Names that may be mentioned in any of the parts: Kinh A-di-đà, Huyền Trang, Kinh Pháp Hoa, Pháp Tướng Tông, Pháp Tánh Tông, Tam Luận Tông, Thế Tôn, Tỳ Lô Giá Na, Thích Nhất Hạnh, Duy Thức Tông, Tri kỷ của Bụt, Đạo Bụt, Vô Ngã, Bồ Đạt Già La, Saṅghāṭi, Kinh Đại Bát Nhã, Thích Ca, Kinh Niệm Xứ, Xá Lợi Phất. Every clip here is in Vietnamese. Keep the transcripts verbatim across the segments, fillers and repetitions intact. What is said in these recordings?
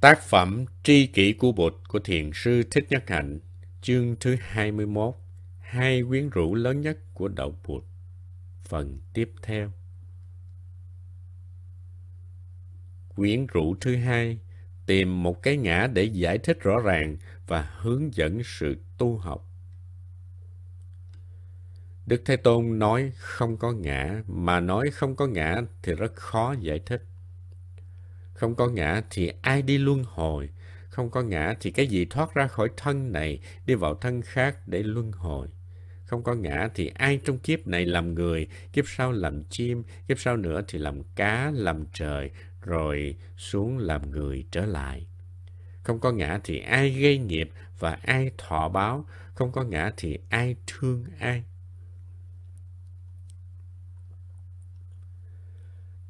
Tác phẩm Tri kỷ của Bụt của Thiền sư Thích Nhất Hạnh, chương thứ hai mươi mốt, hai quyến rũ lớn nhất của Đạo Bụt, phần tiếp theo. Quyến rũ thứ hai, tìm một cái ngã để giải thích rõ ràng và hướng dẫn sự tu học. Đức Thế Tôn nói không có ngã, mà nói không có ngã thì rất khó giải thích. Không có ngã thì ai đi luân hồi, không có ngã thì cái gì thoát ra khỏi thân này, đi vào thân khác để luân hồi. Không có ngã thì ai trong kiếp này làm người, kiếp sau làm chim, kiếp sau nữa thì làm cá, làm trời, rồi xuống làm người trở lại. Không có ngã thì ai gây nghiệp và ai thọ báo, không có ngã thì ai thương ai.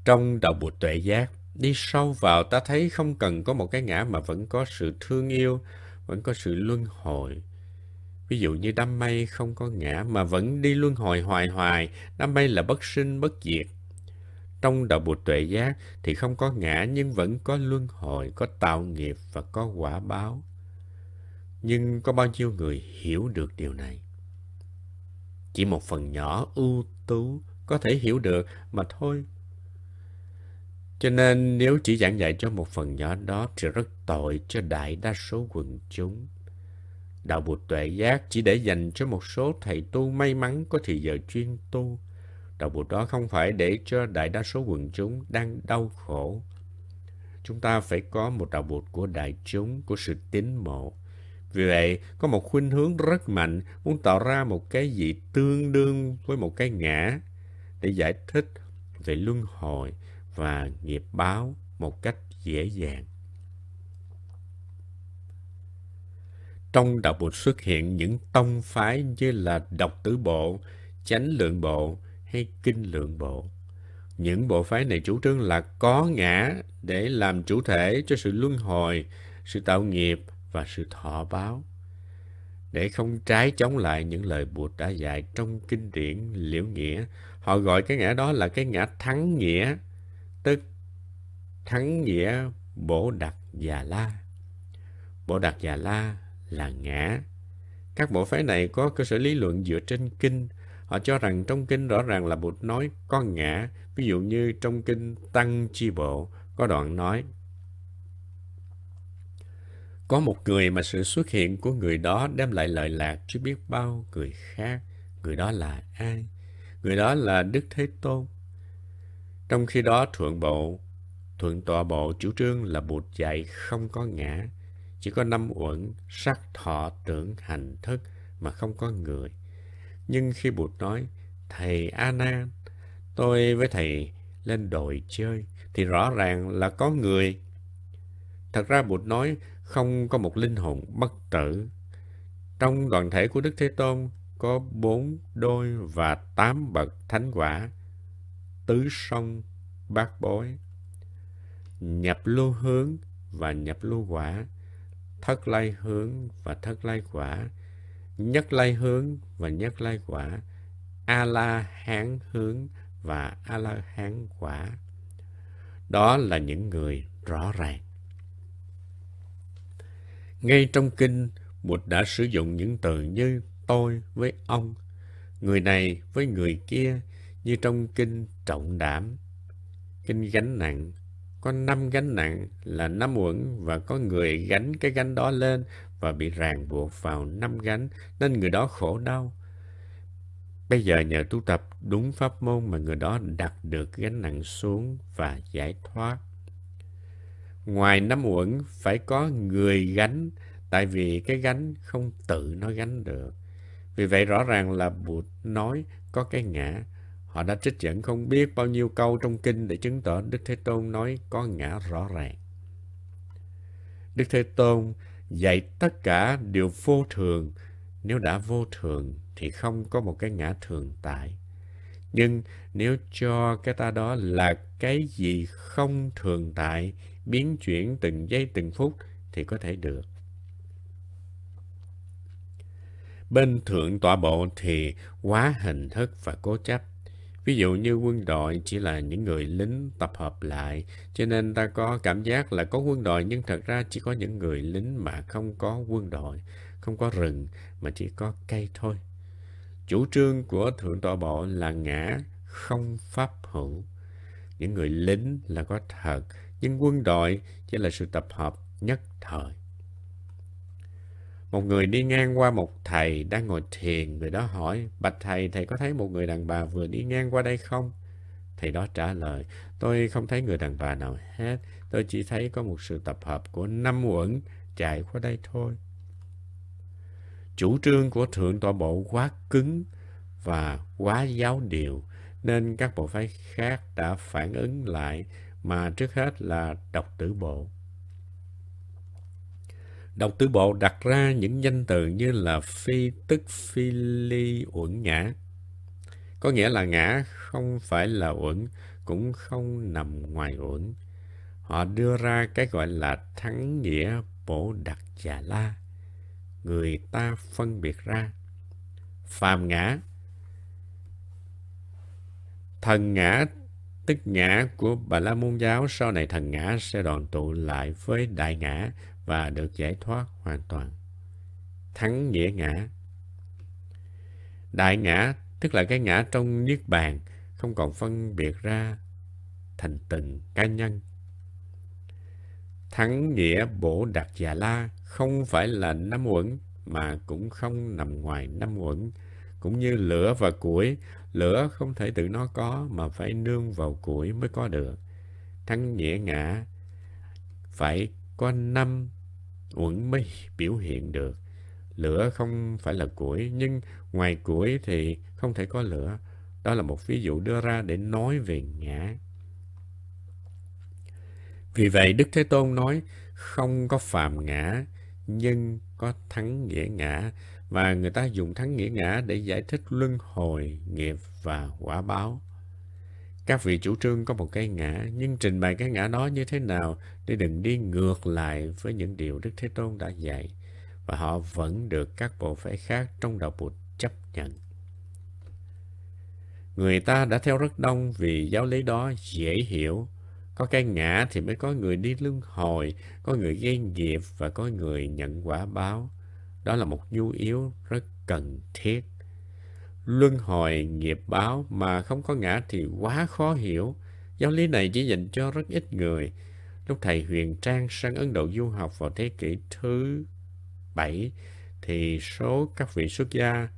Trong Đạo Bụt Tuệ Giác, đi sâu vào ta thấy không cần có một cái ngã mà vẫn có sự thương yêu, vẫn có sự luân hồi. Ví dụ như đám mây không có ngã mà vẫn đi luân hồi hoài hoài, đám mây là bất sinh bất diệt. Trong Đạo Bụt Tuệ Giác thì không có ngã nhưng vẫn có luân hồi, có tạo nghiệp và có quả báo. Nhưng có bao nhiêu người hiểu được điều này? Chỉ một phần nhỏ ưu tú có thể hiểu được mà thôi. Cho nên nếu chỉ giảng dạy cho một phần nhỏ đó thì rất tội cho đại đa số quần chúng. Đạo Bụt Tuệ Giác chỉ để dành cho một số thầy tu may mắn có thì giờ chuyên tu. Đạo Bụt đó không phải để cho đại đa số quần chúng đang đau khổ. Chúng ta phải có một Đạo Bụt của đại chúng, của sự tín mộ. Vì vậy, có một khuynh hướng rất mạnh muốn tạo ra một cái gì tương đương với một cái ngã để giải thích về luân hồi và nghiệp báo một cách dễ dàng. Trong Đạo Bụt xuất hiện những tông phái như là Độc Tử Bộ, Chánh Lượng Bộ hay Kinh Lượng Bộ. Những bộ phái này chủ trương là có ngã để làm chủ thể cho sự luân hồi, sự tạo nghiệp và sự thọ báo, để không trái chống lại những lời Bụt đã dạy trong kinh điển Liễu Nghĩa. Họ gọi cái ngã đó là cái ngã thắng nghĩa, tức thắng nghĩa Bồ Đạt Già La. Bồ Đạt Già La là ngã. Các bộ phái này có cơ sở lý luận dựa trên kinh. Họ cho rằng trong kinh rõ ràng là Bụt nói có ngã. Ví dụ như trong kinh Tăng Chi Bộ có đoạn nói: có một người mà sự xuất hiện của người đó đem lại lợi lạc chứ biết bao người khác. Người đó là ai? Người đó là Đức Thế Tôn. Trong khi đó Thượng Bộ, Thượng Tọa Bộ chủ trương là Bụt dạy không có ngã, chỉ có năm uẩn, sắc, thọ, tưởng, hành, thức mà không có người. Nhưng khi Bụt nói, thầy A Nan, tôi với thầy lên đồi chơi, thì rõ ràng là có người. Thật ra Bụt nói không có một linh hồn bất tử. Trong đoàn thể của Đức Thế Tôn có bốn đôi và tám bậc thánh quả, tứ song bát bối, nhập lưu hướng và nhập lưu quả, thất lai hướng và thất lai quả, nhất lai hướng và nhất lai quả, a la hán hướng và a la hán quả. Đó là những người rõ ràng. Ngay trong kinh, Bụt đã sử dụng những từ như tôi với ông, người này với người kia, như trong kinh Trọng Đảm, kinh gánh nặng. Có năm gánh nặng là năm uẩn và có người gánh cái gánh đó lên và bị ràng buộc vào năm gánh nên người đó khổ đau. Bây giờ nhờ tu tập đúng pháp môn mà người đó đặt được gánh nặng xuống và giải thoát. Ngoài năm uẩn phải có người gánh, tại vì cái gánh không tự nó gánh được. Vì vậy rõ ràng là Bụt nói có cái ngã. Họ đã trích dẫn không biết bao nhiêu câu trong kinh để chứng tỏ Đức Thế Tôn nói có ngã rõ ràng. Đức Thế Tôn dạy tất cả đều vô thường. Nếu đã vô thường thì không có một cái ngã thường tại. Nhưng nếu cho cái ta đó là cái gì không thường tại, biến chuyển từng giây từng phút thì có thể được. Bên Thượng Tọa Bộ thì quá hình thức và cố chấp. Ví dụ như quân đội chỉ là những người lính tập hợp lại, cho nên ta có cảm giác là có quân đội, nhưng thật ra chỉ có những người lính mà không có quân đội, không có rừng mà chỉ có cây thôi. Chủ trương của Thượng Tọa Bộ là ngã không pháp hữu. Những người lính là có thật, nhưng quân đội chỉ là sự tập hợp nhất thời. Một người đi ngang qua một thầy đang ngồi thiền, người đó hỏi: bạch thầy, thầy có thấy một người đàn bà vừa đi ngang qua đây không? Thầy đó trả lời: tôi không thấy người đàn bà nào hết, tôi chỉ thấy có một sự tập hợp của năm uẩn chạy qua đây thôi. Chủ trương của Thượng Tọa Bộ quá cứng và quá giáo điều, nên các bộ phái khác đã phản ứng lại, mà trước hết là Độc Tử Bộ. Độc Tử Bộ đặt ra những danh từ như là phi tức phi ly uẩn ngã, có nghĩa là ngã không phải là uẩn, cũng không nằm ngoài uẩn. Họ đưa ra cái gọi là thắng nghĩa bổ đặc già la, người ta phân biệt ra. Phàm ngã, thần ngã, tức ngã của Bà La Môn giáo, sau này thần ngã sẽ đoàn tụ lại với đại ngã và được giải thoát hoàn toàn. Thắng nghĩa ngã, đại ngã tức là cái ngã trong niết bàn, không còn phân biệt ra thành từng cá nhân. Thắng nghĩa bổ đặc già la, không phải là năm uẩn mà cũng không nằm ngoài năm uẩn. Cũng như lửa và củi, lửa không thể tự nó có mà phải nương vào củi mới có được. Thắng nghĩa ngã phải có năm uẩn mới biểu hiện được. Lửa không phải là củi, nhưng ngoài củi thì không thể có lửa. Đó là một ví dụ đưa ra để nói về ngã. Vì vậy Đức Thế Tôn nói không có phàm ngã, nhưng có thắng nghĩa ngã. Và người ta dùng thắng nghĩa ngã để giải thích luân hồi, nghiệp và quả báo. Các vị chủ trương có một cái ngã, nhưng trình bày cái ngã đó như thế nào để đừng đi ngược lại với những điều Đức Thế Tôn đã dạy. Và họ vẫn được các bộ phái khác trong đạo Bụt chấp nhận. Người ta đã theo rất đông vì giáo lý đó dễ hiểu. Có cái ngã thì mới có người đi luân hồi, có người gây nghiệp và có người nhận quả báo. Đó là một nhu yếu rất cần thiết. Luân hồi nghiệp báo mà không có ngã thì quá khó hiểu. Giáo lý này chỉ dành cho rất ít người. Lúc thầy Huyền Trang sang Ấn Độ du học vào thế kỷ thứ bảy, thì số các vị xuất gia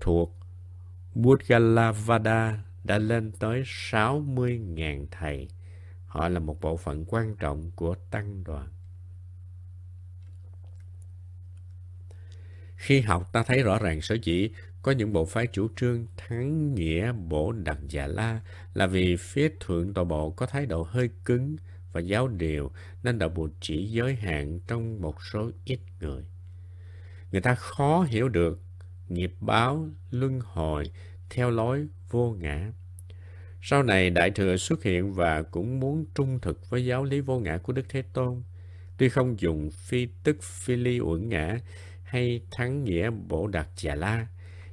thuộc Buddhalavada đã lên tới sáu mươi nghìn thầy. Họ là một bộ phận quan trọng của tăng đoàn. Khi học ta thấy rõ ràng sở dĩ có những bộ phái chủ trương thắng nghĩa bổ đặc già la là vì phía Thượng Tọa Bộ có thái độ hơi cứng và giáo điều, nên đạo Bụt chỉ giới hạn trong một số ít người. Người ta khó hiểu được nghiệp báo, luân hồi theo lối vô ngã. Sau này Đại Thừa xuất hiện và cũng muốn trung thực với giáo lý vô ngã của Đức Thế Tôn. Tuy không dùng phi tức phi ly uẩn ngã hay thắng nghĩa bổ đặc già la,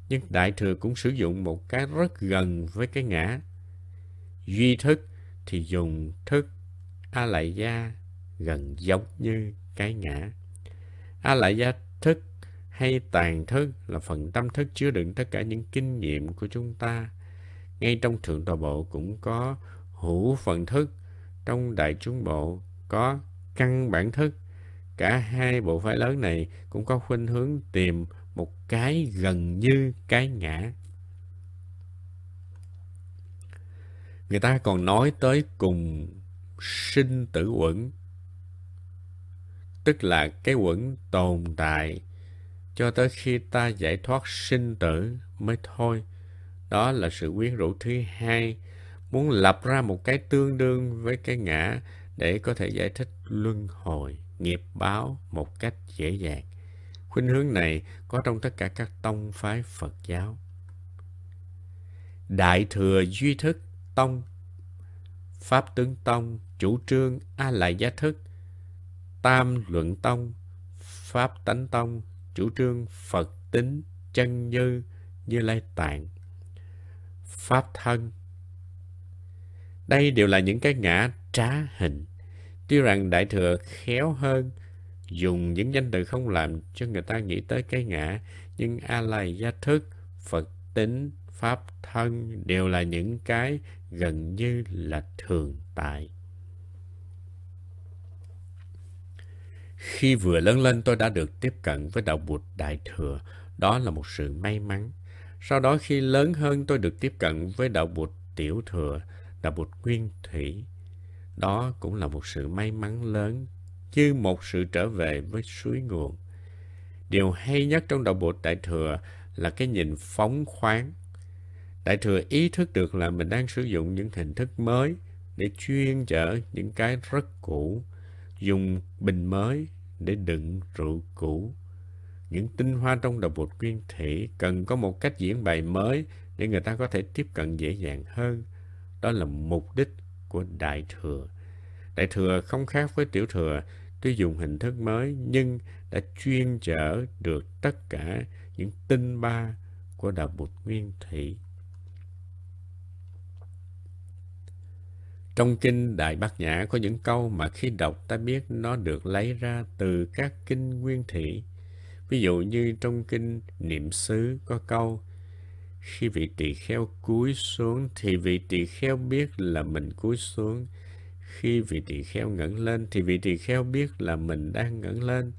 nhưng Đại Thừa cũng sử dụng một cái rất gần với cái ngã. Duy thức thì dùng thức a lại gia gần giống như cái ngã. A lại gia thức hay tàn thức là phần tâm thức chứa đựng tất cả những kinh nghiệm của chúng ta. Ngay trong Thượng Tọa Bộ cũng có hữu phần thức, trong Đại Chúng Bộ có căn bản thức. Cả hai bộ phái lớn này cũng có khuynh hướng tìm một cái gần như cái ngã. Người ta còn nói tới cùng sinh tử uẩn, tức là cái uẩn tồn tại cho tới khi ta giải thoát sinh tử mới thôi. Đó là sự quyến rũ thứ hai, muốn lập ra một cái tương đương với cái ngã để có thể giải thích luân hồi, nghiệp báo một cách dễ dàng. Khuynh hướng này có trong tất cả các tông phái Phật giáo. Đại Thừa Duy Thức Tông, Pháp Tướng Tông chủ trương A Lại Gia Thức, Tam Luận Tông, Pháp Tánh Tông chủ trương Phật tính, chân như, Như Lai tạng, pháp thân. Đây đều là những cái ngã trá hình. Tuy rằng Đại Thừa khéo hơn, dùng những danh từ không làm cho người ta nghĩ tới cái ngã, nhưng A-la-gia thức, Phật tính, pháp thân đều là những cái gần như là thường tại. Khi vừa lớn lên, tôi đã được tiếp cận với đạo Bụt Đại Thừa. Đó là một sự may mắn. Sau đó khi lớn hơn, tôi được tiếp cận với đạo Bụt Tiểu Thừa, đạo Bụt Nguyên Thủy. Đó cũng là một sự may mắn lớn, như một sự trở về với suối nguồn. Điều hay nhất trong đạo Bụt Đại Thừa là cái nhìn phóng khoáng. Đại Thừa ý thức được là mình đang sử dụng những hình thức mới để chuyên chở những cái rất cũ, dùng bình mới để đựng rượu cũ. Những tinh hoa trong đạo Bụt Nguyên Thủy cần có một cách diễn bày mới để người ta có thể tiếp cận dễ dàng hơn. Đó là mục đích của Đại Thừa. Đại Thừa không khác với Tiểu Thừa, tuy dùng hình thức mới nhưng đã chuyên chở được tất cả những tinh ba của đạo Bụt Nguyên Thủy. Trong Kinh Đại Bát Nhã có những câu mà khi đọc ta biết nó được lấy ra từ các Kinh Nguyên Thủy. Ví dụ như trong Kinh Niệm Xứ có câu: khi vị tỳ kheo cúi xuống thì vị tỳ kheo biết là mình cúi xuống. Khi vị tỳ kheo ngẩng lên thì vị tỳ kheo biết là mình đang ngẩng lên.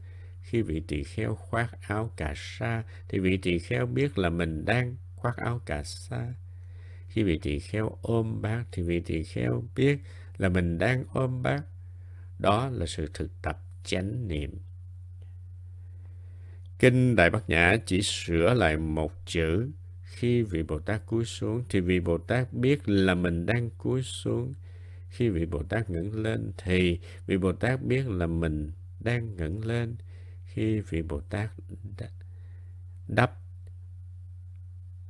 Khi vị tỳ kheo khoác áo cà sa thì vị tỳ kheo biết là mình đang khoác áo cà sa. Khi vị tỳ kheo ôm bát thì vị tỳ kheo biết là mình đang ôm bát. Đó là sự thực tập chánh niệm. Kinh Đại Bát Nhã chỉ sửa lại một chữ. Khi vị Bồ Tát cúi xuống thì vị Bồ Tát biết là mình đang cúi xuống. Khi vị Bồ Tát ngẩng lên thì vị Bồ Tát biết là mình đang ngẩng lên. Khi vị Bồ Tát đắp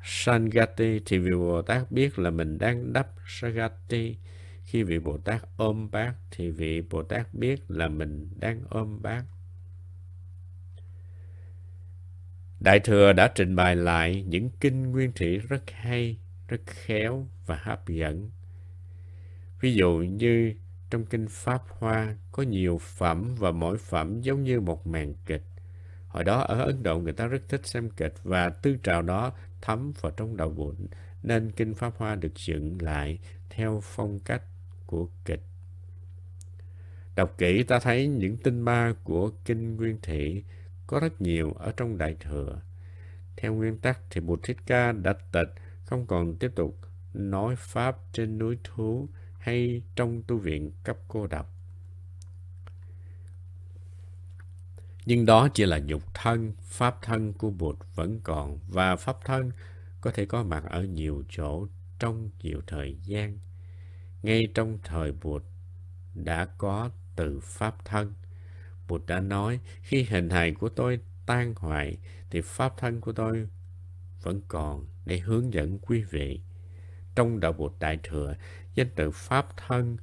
Saṅghāṭi thì vị Bồ Tát biết là mình đang đắp Saṅghāṭi. Khi vị Bồ Tát ôm bát thì vị Bồ Tát biết là mình đang ôm bát. Đại Thừa đã trình bày lại những kinh Nguyên Thủy rất hay, rất khéo và hấp dẫn. Ví dụ như trong Kinh Pháp Hoa có nhiều phẩm và mỗi phẩm giống như một màn kịch. Hồi đó ở Ấn Độ người ta rất thích xem kịch và tư trào đó thấm vào trong đạo Bụt, nên Kinh Pháp Hoa được dựng lại theo phong cách của kịch. Đọc kỹ ta thấy những tinh ba của Kinh Nguyên Thủy có rất nhiều ở trong Đại Thừa. Theo nguyên tắc thì Bụt Thích Ca đã tịch, không còn tiếp tục nói Pháp trên núi Thú hay trong tu viện cấp cô độc. Nhưng đó chỉ là nhục thân, pháp thân của Bụt vẫn còn, và pháp thân có thể có mặt ở nhiều chỗ trong nhiều thời gian. Ngay trong thời Bụt đã có từ pháp thân. Bụt đã nói, khi hình hài của tôi tan hoại, thì pháp thân của tôi vẫn còn để hướng dẫn quý vị. Trong đạo Bụt Đại Thừa, danh từ pháp thân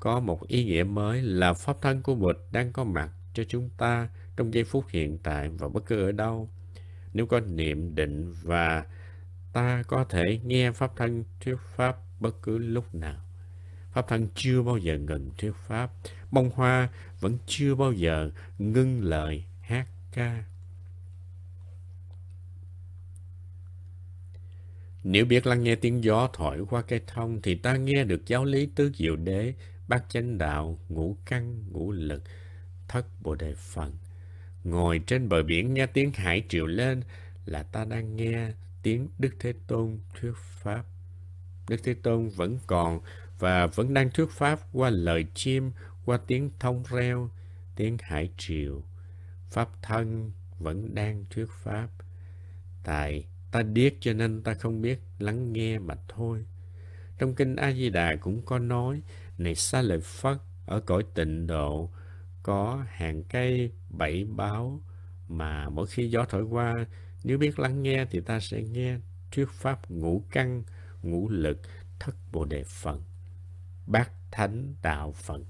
có một ý nghĩa mới là pháp thân của Bụt đang có mặt cho chúng ta trong giây phút hiện tại và bất cứ ở đâu. Nếu có niệm định và ta có thể nghe pháp thân thuyết pháp bất cứ lúc nào. Pháp thân chưa bao giờ ngừng thuyết pháp. Bông hoa vẫn chưa bao giờ ngưng lời hát ca. Nếu biết lắng nghe tiếng gió thổi qua cây thông thì ta nghe được giáo lý tứ diệu đế, bát chánh đạo, ngũ căn, ngũ lực, thất bồ đề phần. Ngồi trên bờ biển nghe tiếng hải triều lên là ta đang nghe tiếng Đức Thế Tôn thuyết pháp. Đức Thế Tôn vẫn còn và vẫn đang thuyết pháp qua lời chim, qua tiếng thông reo, tiếng hải triều. Pháp thân vẫn đang thuyết pháp. Tại ta điếc cho nên ta không biết lắng nghe mà thôi. Trong Kinh A-di-đà cũng có nói, này Xá Lợi Phất, ở cõi tịnh độ có hàng cây bảy báo mà mỗi khi gió thổi qua, nếu biết lắng nghe thì ta sẽ nghe thuyết pháp ngũ căn, ngũ lực, thất bồ đề phần, bát thánh đạo phần.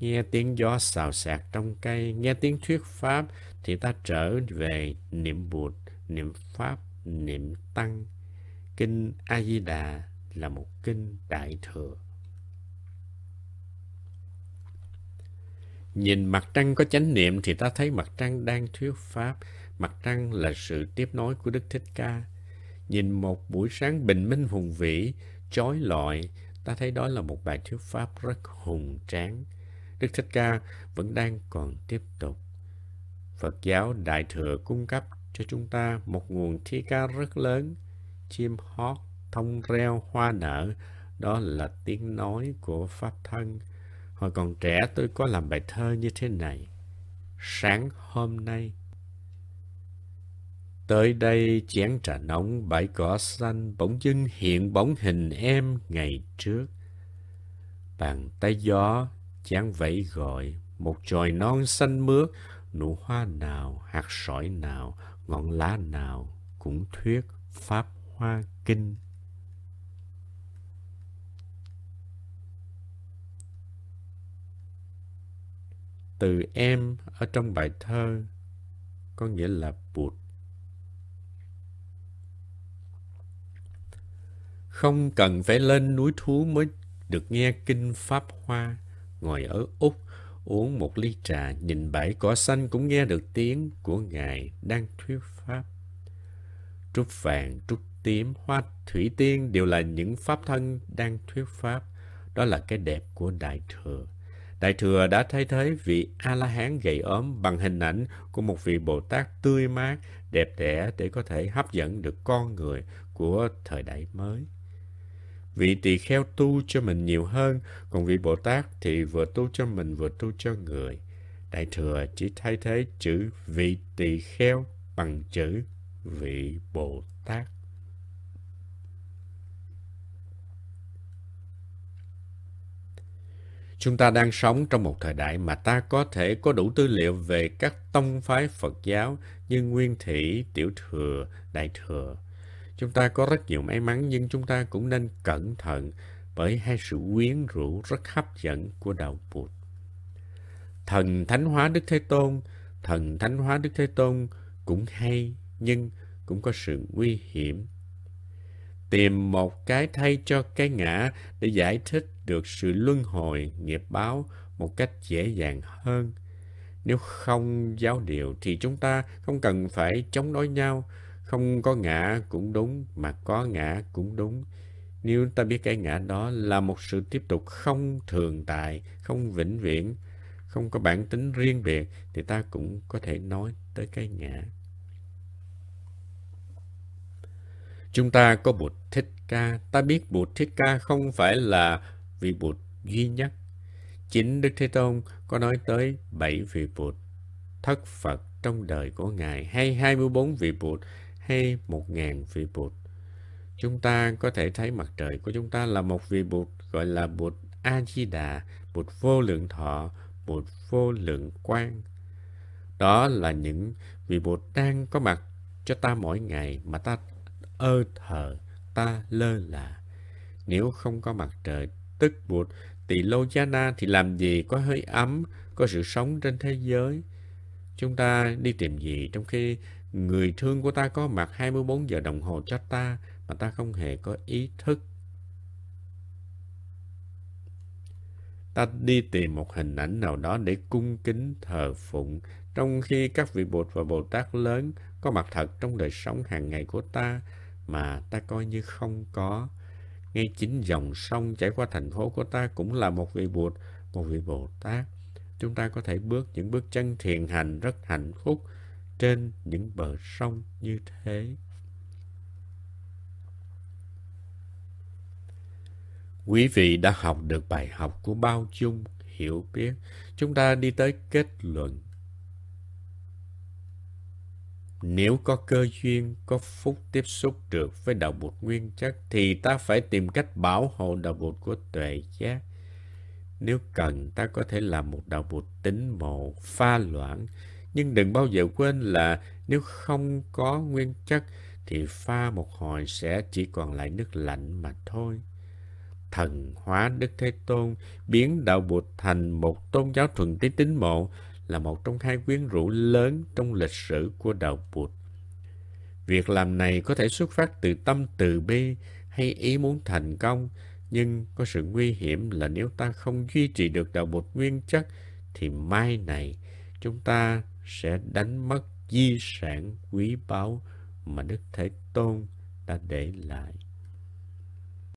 Nghe tiếng gió xào xạc trong cây, nghe tiếng thuyết pháp thì ta trở về niệm Bụt, niệm Pháp, niệm Tăng. Kinh A-di-đà là một kinh đại thừa. Nhìn mặt trăng có chánh niệm thì ta thấy mặt trăng đang thuyết pháp. Mặt trăng là sự tiếp nối của Đức Thích Ca. Nhìn một buổi sáng bình minh hùng vĩ, chói lọi, ta thấy đó là một bài thuyết pháp rất hùng tráng. Đức Thích Ca vẫn đang còn tiếp tục. Phật giáo Đại Thừa cung cấp cho chúng ta một nguồn thi ca rất lớn. Chim hót, thông reo, hoa nở, đó là tiếng nói của Pháp Thân. Hồi còn trẻ tôi có làm bài thơ như thế này. Sáng hôm nay, tới đây chén trà nóng bãi cỏ xanh, bỗng dưng hiện bóng hình em ngày trước. Bàn tay gió chán vẫy gọi, một chồi non xanh mướt, nụ hoa nào, hạt sỏi nào, ngọn lá nào cũng thuyết Pháp Hoa Kinh. Từ em ở trong bài thơ có nghĩa là Bụt. Không cần phải lên núi thú mới được nghe Kinh Pháp Hoa. Ngồi ở Úc, uống một ly trà, nhìn bãi cỏ xanh cũng nghe được tiếng của Ngài đang thuyết Pháp. Trúc vàng, trúc tím, hoa thủy tiên đều là những Pháp Thân đang thuyết Pháp. Đó là cái đẹp của Đại Thừa. Đại Thừa đã thay thế vị A-la-hán gầy ốm bằng hình ảnh của một vị Bồ Tát tươi mát, đẹp đẽ để có thể hấp dẫn được con người của thời đại mới. Vị tỳ kheo tu cho mình nhiều hơn, còn vị Bồ Tát thì vừa tu cho mình vừa tu cho người. Đại Thừa chỉ thay thế chữ vị tỳ kheo bằng chữ vị Bồ Tát. Chúng ta đang sống trong một thời đại mà ta có thể có đủ tư liệu về các tông phái Phật giáo như Nguyên Thủy, Tiểu Thừa, Đại Thừa. Chúng ta có rất nhiều may mắn, nhưng chúng ta cũng nên cẩn thận bởi hai sự quyến rũ rất hấp dẫn của đạo Phật. Thần thánh hóa Đức Thế Tôn, thần thánh hóa Đức Thế Tôn cũng hay nhưng cũng có sự nguy hiểm. Tìm một cái thay cho cái ngã để giải thích được sự luân hồi, nghiệp báo một cách dễ dàng hơn. Nếu không giáo điều thì chúng ta không cần phải chống đối nhau. Không có ngã cũng đúng, mà có ngã cũng đúng. Nếu ta biết cái ngã đó là một sự tiếp tục không thường tại, không vĩnh viễn, không có bản tính riêng biệt, thì ta cũng có thể nói tới cái ngã. Chúng ta có Bụt Thích Ca. Ta biết Bụt Thích Ca không phải là vị Bụt duy nhất. Chính Đức Thế Tôn có nói tới bảy vị Bụt, thất Phật trong đời của Ngài, hay hai mươi bốn vị Bụt, hay một nghìn vị Bụt. Chúng ta có thể thấy mặt trời của chúng ta là một vị Bụt, gọi là Bụt A-di-đà, Bụt vô lượng thọ, Bụt vô lượng quang. Đó là những vị Bụt đang có mặt cho ta mỗi ngày mà ta ơ thờ, ta lơ là. Nếu không có mặt trời, tức Bụt Tỳ Lô Giá Na, thì làm gì có hơi ấm, có sự sống trên thế giới. Chúng ta đi tìm gì trong khi người thương của ta có mặt hai mươi bốn giờ đồng hồ cho ta mà ta không hề có ý thức. Ta đi tìm một hình ảnh nào đó để cung kính thờ phụng, trong khi các vị Bụt và Bồ Tát lớn có mặt thật trong đời sống hàng ngày của ta mà ta coi như không có. Ngay chính dòng sông chảy qua thành phố của ta cũng là một vị Bụt, một vị Bồ Tát. Chúng ta có thể bước những bước chân thiền hành rất hạnh phúc trên những bờ sông như thế. Quý vị đã học được bài học của bao dung, hiểu biết. Chúng ta đi tới kết luận. Nếu có cơ duyên, có phúc tiếp xúc được với đạo Bụt nguyên chất, thì ta phải tìm cách bảo hộ đạo Bụt của tuệ giác. Nếu cần, ta có thể làm một đạo Bụt tín mộ, pha loãng. Nhưng đừng bao giờ quên là nếu không có nguyên chất, thì pha một hồi sẽ chỉ còn lại nước lạnh mà thôi. Thần hóa Đức Thế Tôn, biến đạo Bụt thành một tôn giáo thuần túy tín mộ, là một trong hai quyến rũ lớn trong lịch sử của đạo Bụt. Việc làm này có thể xuất phát từ tâm từ bi hay ý muốn thành công, nhưng có sự nguy hiểm là nếu ta không duy trì được đạo bột nguyên chất thì mai này chúng ta sẽ đánh mất di sản quý báu mà Đức Thế Tôn đã để lại.